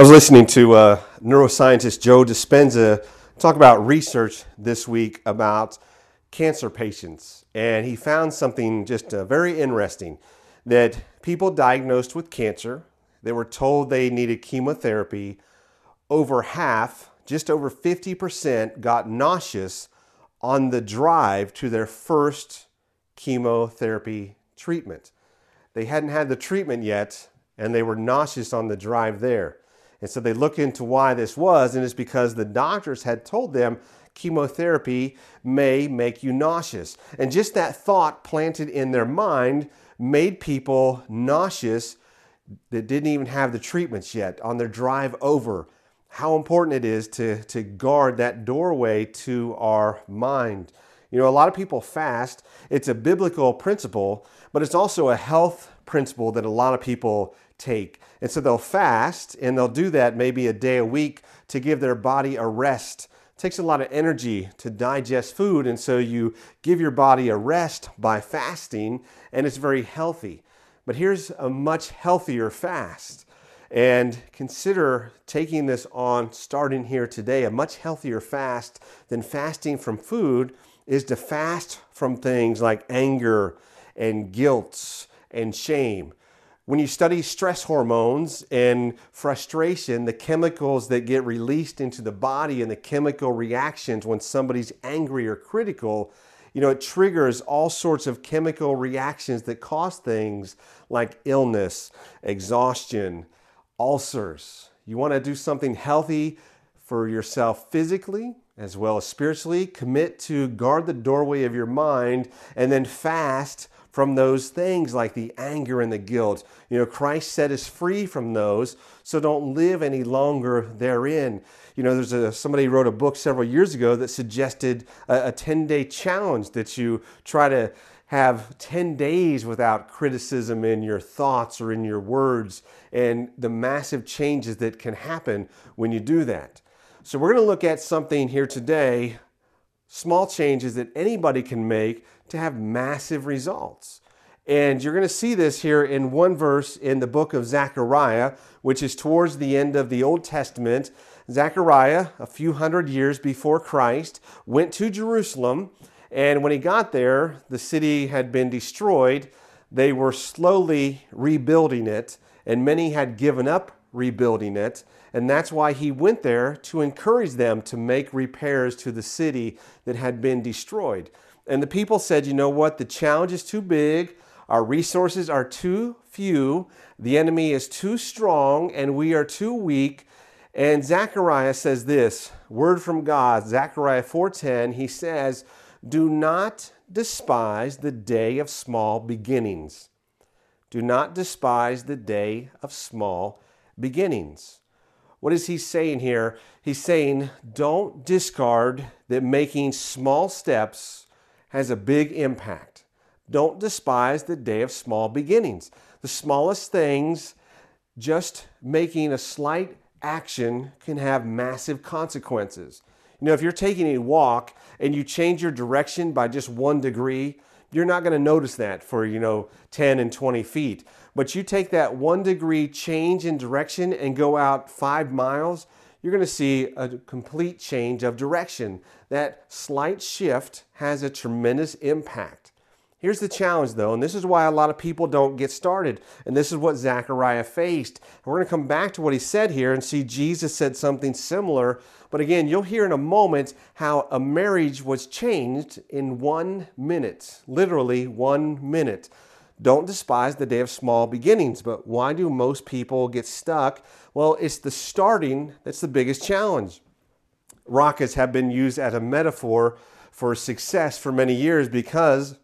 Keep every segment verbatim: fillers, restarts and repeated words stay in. I was listening to uh, neuroscientist Joe Dispenza talk about research this week about cancer patients, and he found something just uh, very interesting, that people diagnosed with cancer, they were told they needed chemotherapy, over half, just over fifty percent, got nauseous on the drive to their first chemotherapy treatment. They hadn't had the treatment yet, and they were nauseous on the drive there. And so they look into why this was, and it's because the doctors had told them chemotherapy may make you nauseous. And just that thought planted in their mind made people nauseous that didn't even have the treatments yet on their drive over. How important it is to, to guard that doorway to our mind. You know, a lot of people fast. It's a biblical principle, but it's also a health principle that a lot of people take. And so they'll fast, and they'll do that maybe a day a week to give their body a rest. It takes a lot of energy to digest food, and so you give your body a rest by fasting, and it's very healthy. But here's a much healthier fast. And consider taking this on starting here today. A much healthier fast than fasting from food is to fast from things like anger and guilt and shame. When you study stress hormones and frustration, the chemicals that get released into the body and the chemical reactions when somebody's angry or critical, you know, it triggers all sorts of chemical reactions that cause things like illness, exhaustion, ulcers. You want to do something healthy for yourself physically as well as spiritually. Commit to guard the doorway of your mind and then fast from those things like the anger and the guilt. You know, Christ set us free from those, so don't live any longer therein. You know, there's a, somebody wrote a book several years ago that suggested a, a ten-day challenge that you try to have ten days without criticism in your thoughts or in your words, and the massive changes that can happen when you do that. So we're going to look at something here today, small changes that anybody can make to have massive results. And you're going to see this here in one verse in the book of Zechariah, which is towards the end of the Old Testament. Zechariah, a few hundred years before Christ, went to Jerusalem. And when he got there, the city had been destroyed. They were slowly rebuilding it, and many had given up rebuilding it. And that's why he went there, to encourage them to make repairs to the city that had been destroyed. And the people said, you know what, the challenge is too big, our resources are too few, the enemy is too strong, and we are too weak. And Zechariah says this, word from God, Zechariah four ten, he says, do not despise the day of small beginnings. Do not despise the day of small beginnings. What is he saying here? He's saying, don't discard that making small steps has a big impact. Don't despise the day of small beginnings. The smallest things, just making a slight action, can have massive consequences. You know, if you're taking a walk and you change your direction by just one degree, you're not going to notice that for, you know, ten and twenty feet. But you take that one degree change in direction and go out five miles, you're going to see a complete change of direction. That slight shift has a tremendous impact. Here's the challenge, though, and this is why a lot of people don't get started. And this is what Zechariah faced. And we're going to come back to what he said here and see Jesus said something similar. But again, you'll hear in a moment how a marriage was changed in one minute, literally one minute. Don't despise the day of small beginnings. But why do most people get stuck? Well, it's the starting that's the biggest challenge. Rockets have been used as a metaphor for success for many years, because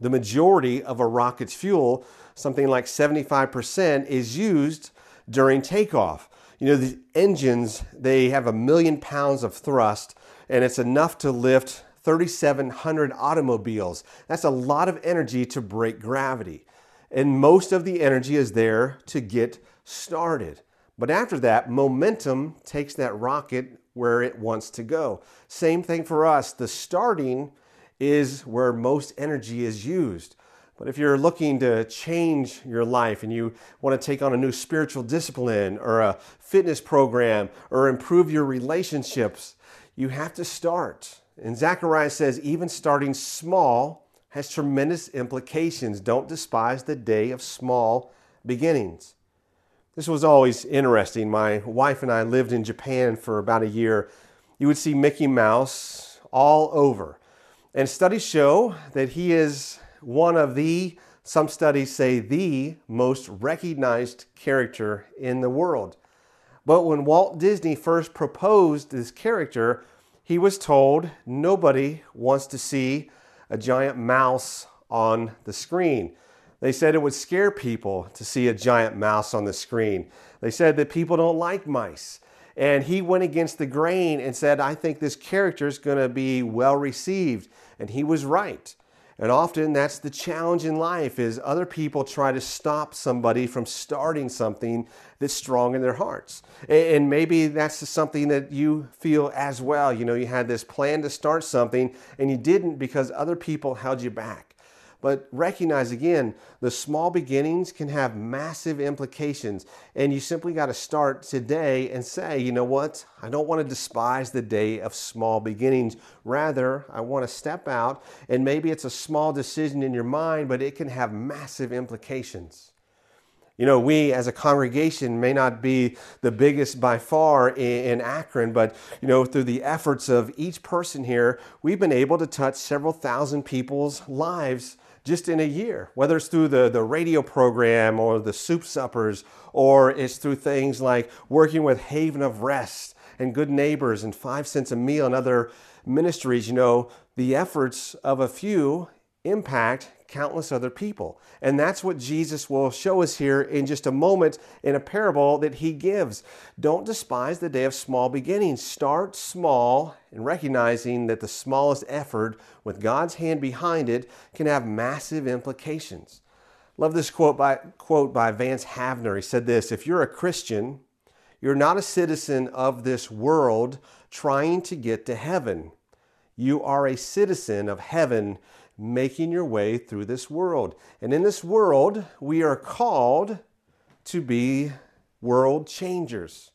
the majority of a rocket's fuel, something like seventy-five percent, is used during takeoff. You know, the engines, they have a million pounds of thrust, and it's enough to lift thirty-seven hundred automobiles. That's a lot of energy to break gravity. And most of the energy is there to get started. But after that, momentum takes that rocket where it wants to go. Same thing for us. The starting is where most energy is used. But if you're looking to change your life and you want to take on a new spiritual discipline or a fitness program or improve your relationships, you have to start. And Zechariah says, even starting small has tremendous implications. Don't despise the day of small beginnings. This was always interesting. My wife and I lived in Japan for about a year. You would see Mickey Mouse all over. And studies show that he is one of the, some studies say the most recognized character in the world. But when Walt Disney first proposed this character, he was told nobody wants to see a giant mouse on the screen. They said it would scare people to see a giant mouse on the screen. They said that people don't like mice. And he went against the grain and said, I think this character is going to be well received. And he was right. And often that's the challenge in life, is other people try to stop somebody from starting something that's strong in their hearts. And maybe that's something that you feel as well. You know, you had this plan to start something and you didn't because other people held you back. But recognize again, the small beginnings can have massive implications. And you simply got to start today and say, you know what? I don't want to despise the day of small beginnings. Rather, I want to step out, and maybe it's a small decision in your mind, but it can have massive implications. You know, we as a congregation may not be the biggest by far in Akron, but, you know, through the efforts of each person here, we've been able to touch several thousand people's lives just in a year, whether it's through the, the radio program or the soup suppers, or it's through things like working with Haven of Rest and Good Neighbors and Five Cents a Meal and other ministries. You know, the efforts of a few impact countless other people. And that's what Jesus will show us here in just a moment in a parable that he gives. Don't despise the day of small beginnings. Start small, and recognizing that the smallest effort with God's hand behind it can have massive implications. Love this quote by, quote by Vance Havner. He said this, "If you're a Christian, you're not a citizen of this world trying to get to heaven. You are a citizen of heaven, making your way through this world." And in this world, we are called to be world changers.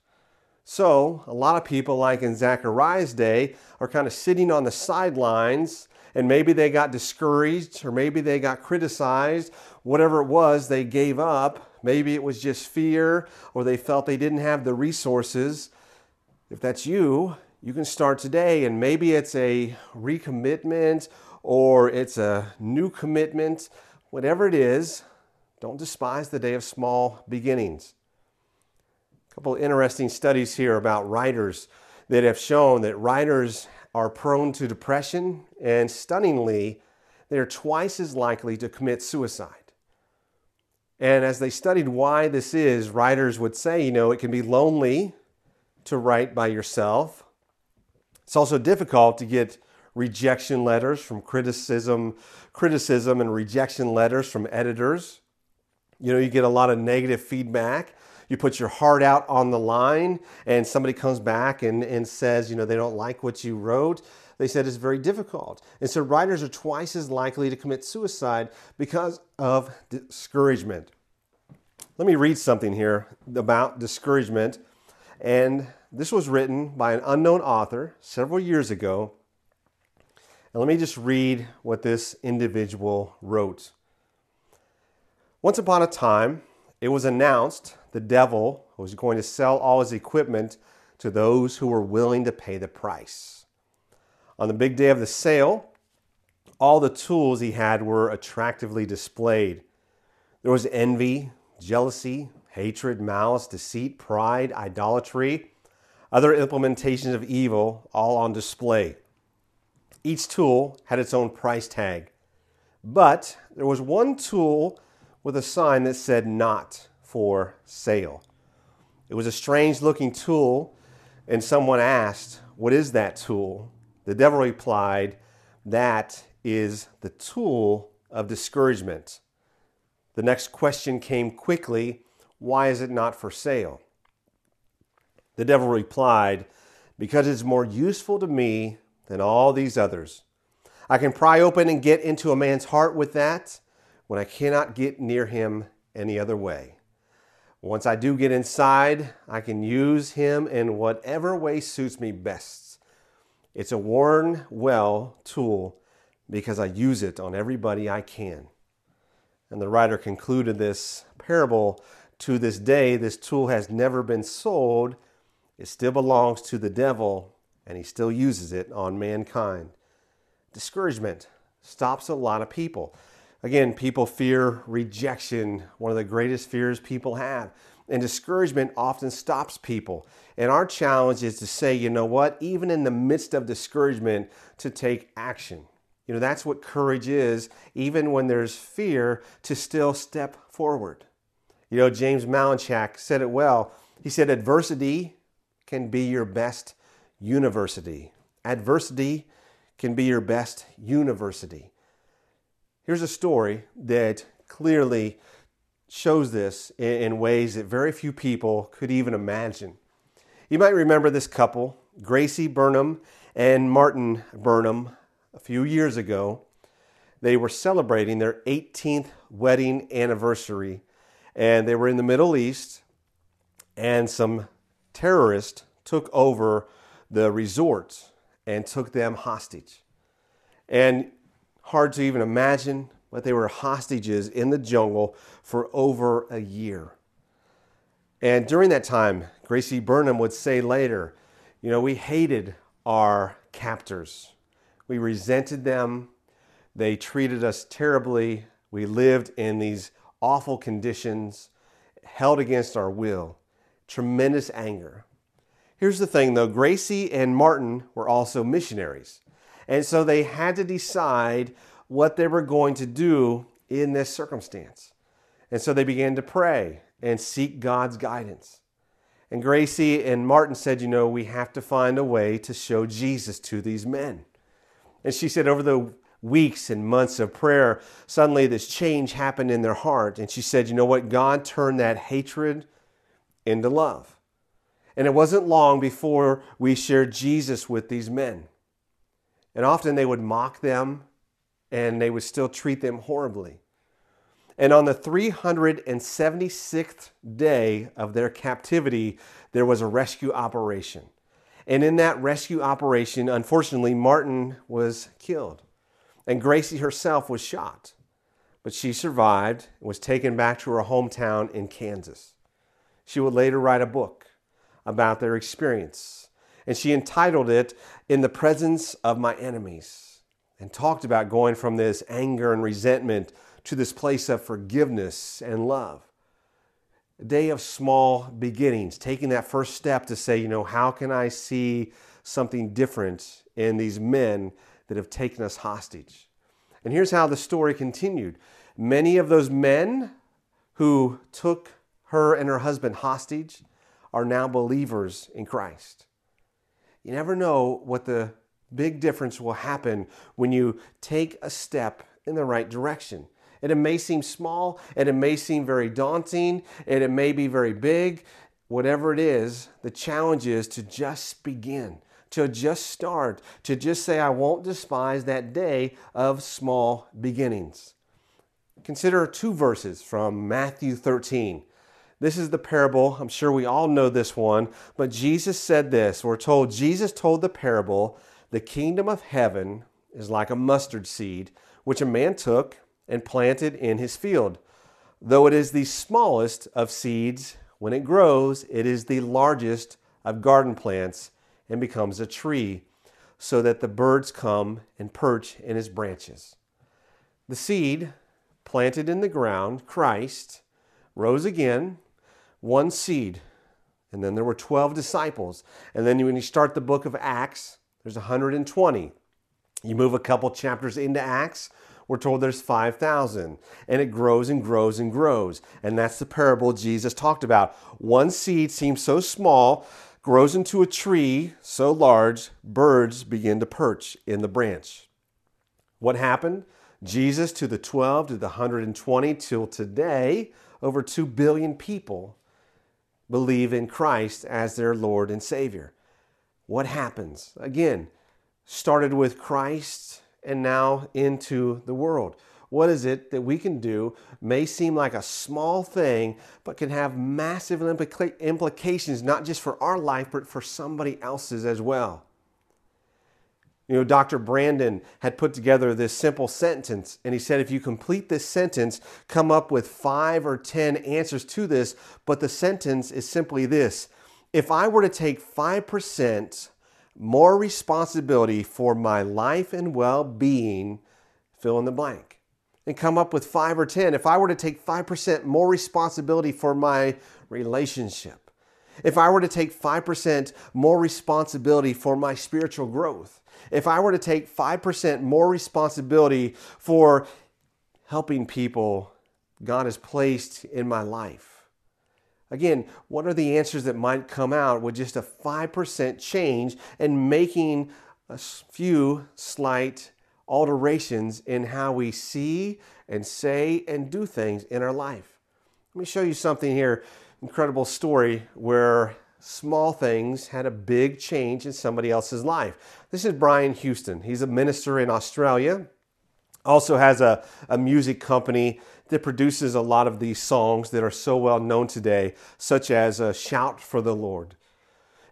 So a lot of people, like in Zechariah's day, are kind of sitting on the sidelines, and maybe they got discouraged, or maybe they got criticized. Whatever it was, they gave up. Maybe it was just fear, or they felt they didn't have the resources. If that's you, you can start today, and maybe it's a recommitment, or it's a new commitment. Whatever it is, don't despise the day of small beginnings. A couple of interesting studies here about writers that have shown that writers are prone to depression, and stunningly, they're twice as likely to commit suicide. And as they studied why this is, writers would say, you know, it can be lonely to write by yourself. It's also difficult to get rejection letters from criticism, criticism and rejection letters from editors. You know, you get a lot of negative feedback. You put your heart out on the line and somebody comes back and, and says, you know, they don't like what you wrote. They said it's very difficult. And so writers are twice as likely to commit suicide because of discouragement. Let me read something here about discouragement. And this was written by an unknown author several years ago. Let me just read what this individual wrote. "Once upon a time, it was announced the devil was going to sell all his equipment to those who were willing to pay the price. On the big day of the sale, all the tools he had were attractively displayed. There was envy, jealousy, hatred, malice, deceit, pride, idolatry, other implementations of evil, all on display. Each tool had its own price tag, but there was one tool with a sign that said not for sale. It was a strange looking tool, and someone asked, 'What is that tool?' The devil replied, 'That is the tool of discouragement.' The next question came quickly, 'Why is it not for sale?' The devil replied, 'Because it's more useful to me than all these others. I can pry open and get into a man's heart with that, when I cannot get near him any other way. Once I do get inside, I can use him in whatever way suits me best. It's a worn well tool because I use it on everybody I can. And the writer concluded this parable, to this day, this tool has never been sold. It still belongs to the devil, and he still uses it on mankind. Discouragement stops a lot of people. Again, people fear rejection, one of the greatest fears people have. And discouragement often stops people. And our challenge is to say, you know what, even in the midst of discouragement, to take action. You know, that's what courage is, even when there's fear, to still step forward. You know, James Malinchak said it well. He said, adversity can be your best university. Adversity can be your best university. Here's a story that clearly shows this in ways that very few people could even imagine. You might remember this couple, Gracie Burnham and Martin Burnham. A few years ago, they were celebrating their eighteenth wedding anniversary, and they were in the Middle East, and some terrorists took over the resort and took them hostage. And hard to even imagine, but they were hostages in the jungle for over a year. And during that time, Gracie Burnham would say later, you know, we hated our captors. We resented them. They treated us terribly. We lived in these awful conditions, held against our will. Tremendous anger. Here's the thing, though. Gracie and Martin were also missionaries. And so they had to decide what they were going to do in this circumstance. And so they began to pray and seek God's guidance. And Gracie and Martin said, you know, we have to find a way to show Jesus to these men. And she said over the weeks and months of prayer, suddenly this change happened in their heart. And she said, you know what? God turned that hatred into love. And it wasn't long before we shared Jesus with these men. And often they would mock them and they would still treat them horribly. And on the three hundred seventy-sixth day of their captivity, there was a rescue operation. And in that rescue operation, unfortunately, Martin was killed. And Gracie herself was shot. But she survived and was taken back to her hometown in Kansas. She would later write a book about their experience. And she entitled it, In the Presence of My Enemies. And talked about going from this anger and resentment to this place of forgiveness and love. A day of small beginnings, taking that first step to say, you know, how can I see something different in these men that have taken us hostage? And here's how the story continued. Many of those men who took her and her husband hostage are now believers in Christ. You never know what the big difference will happen when you take a step in the right direction. And it may seem small, and it may seem very daunting, and it may be very big. Whatever it is, the challenge is to just begin, to just start, to just say, I won't despise that day of small beginnings. Consider two verses from Matthew thirteen. This is the parable. I'm sure we all know this one, but Jesus said this. We're told, Jesus told the parable, the kingdom of heaven is like a mustard seed, which a man took and planted in his field. Though it is the smallest of seeds, when it grows, it is the largest of garden plants and becomes a tree, so that the birds come and perch in its branches. The seed planted in the ground, Christ, rose again, one seed, and then there were twelve disciples. And then when you start the book of Acts, there's one hundred twenty. You move a couple chapters into Acts, we're told there's five thousand, and it grows and grows and grows. And that's the parable Jesus talked about. One seed seems so small, grows into a tree so large, birds begin to perch in the branch. What happened? Jesus to the twelve, to the one hundred twenty, till today, over two billion people believe in Christ as their Lord and Savior. What happens? Again, started with Christ, and now into the world. What is it that we can do may seem like a small thing, but can have massive implica- implications, not just for our life, but for somebody else's as well? You know, Doctor Brandon had put together this simple sentence, and he said, if you complete this sentence, come up with five or ten answers to this, but the sentence is simply this: if I were to take five percent more responsibility for my life and well-being, fill in the blank, and come up with five or ten. If I were to take five percent more responsibility for my relationship, if I were to take five percent more responsibility for my spiritual growth, if I were to take five percent more responsibility for helping people God has placed in my life. Again, what are the answers that might come out with just a five percent change and making a few slight alterations in how we see and say and do things in our life? Let me show you something here. Incredible story where small things had a big change in somebody else's life. This is Brian Houston. He's a minister in Australia. Also has a, a music company that produces a lot of these songs that are so well known today, such as uh, Shout for the Lord.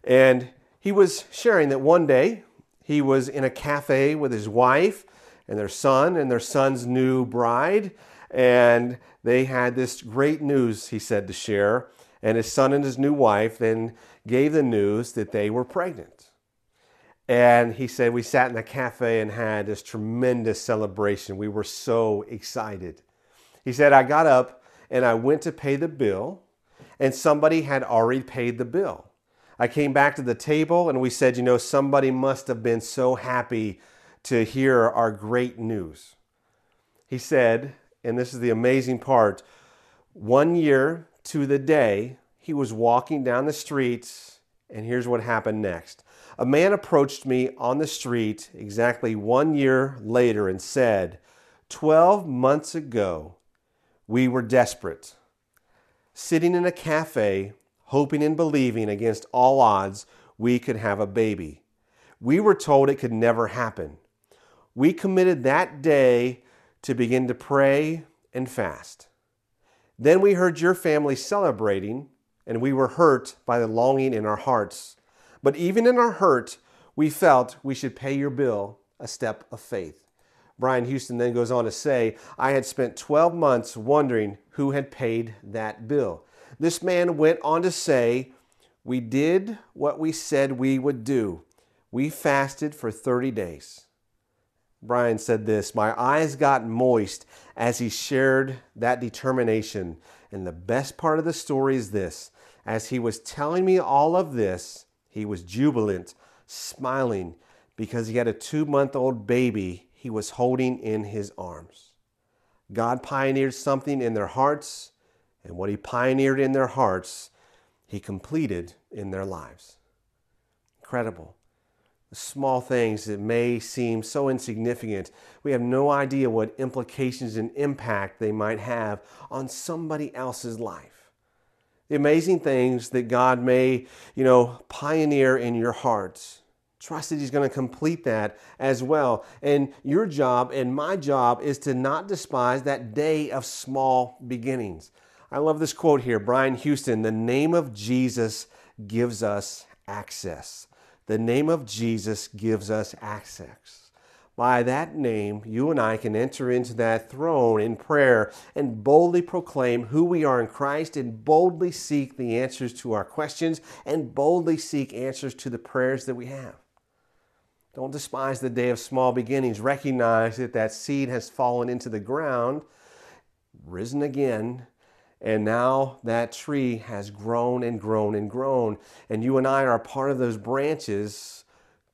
And he was sharing that one day he was in a cafe with his wife and their son and their son's new bride. And they had this great news, he said, to share. And his son and his new wife then gave the news that they were pregnant. And he said, we sat in the cafe and had this tremendous celebration. We were so excited. He said, I got up and I went to pay the bill, and somebody had already paid the bill. I came back to the table and we said, you know, somebody must have been so happy to hear our great news. He said, and this is the amazing part, one year to the day, he was walking down the streets, and here's what happened next. A man approached me on the street exactly one year later and said, twelve months ago, we were desperate, sitting in a cafe, hoping and believing against all odds we could have a baby. We were told it could never happen. We committed that day to begin to pray and fast. Then we heard your family celebrating, and we were hurt by the longing in our hearts. But even in our hurt, we felt we should pay your bill, a step of faith. Brian Houston then goes on to say, I had spent twelve months wondering who had paid that bill. This man went on to say, we did what we said we would do. We fasted for thirty days. Brian said this, my eyes got moist as he shared that determination. And the best part of the story is this, as he was telling me all of this, he was jubilant, smiling, because he had a two-month-old baby he was holding in his arms. God pioneered something in their hearts, and what he pioneered in their hearts, he completed in their lives. Incredible. The small things that may seem so insignificant, we have no idea what implications and impact they might have on somebody else's life. The amazing things that God may, you know, pioneer in your heart. Trust that he's going to complete that as well. And your job and my job is to not despise that day of small beginnings. I love this quote here, Brian Houston, the name of Jesus gives us access. The name of Jesus gives us access. By that name, you and I can enter into that throne in prayer and boldly proclaim who we are in Christ and boldly seek the answers to our questions and boldly seek answers to the prayers that we have. Don't despise the day of small beginnings. Recognize that that seed has fallen into the ground, risen again, and now that tree has grown and grown and grown. And you and I are part of those branches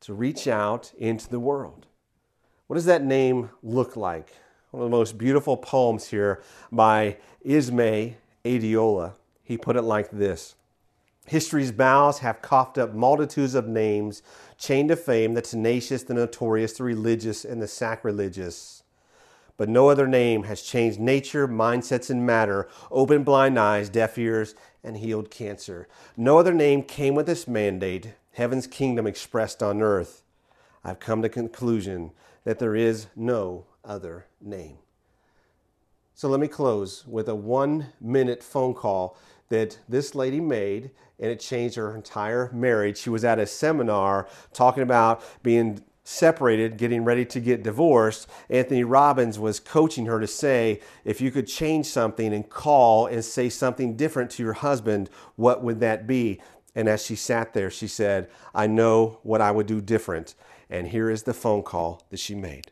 to reach out into the world. What does that name look like? One of the most beautiful poems here by Ismay Adiola. He put it like this. History's boughs have coughed up multitudes of names, chained to fame, the tenacious, the notorious, the religious, and the sacrilegious. But no other name has changed nature, mindsets, and matter, opened blind eyes, deaf ears, and healed cancer. No other name came with this mandate, heaven's kingdom expressed on earth. I've come to conclusion that there is no other name. So let me close with a one-minute phone call that this lady made, and it changed her entire marriage. She was at a seminar talking about being separated, getting ready to get divorced. Anthony Robbins was coaching her to say, if you could change something and call and say something different to your husband, what would that be? And as she sat there, she said, I know what I would do different. And here is the phone call that she made.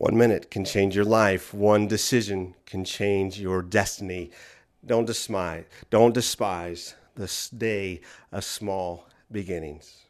One minute can change your life. One decision can change your destiny. Don't despise, don't despise this day of small beginnings.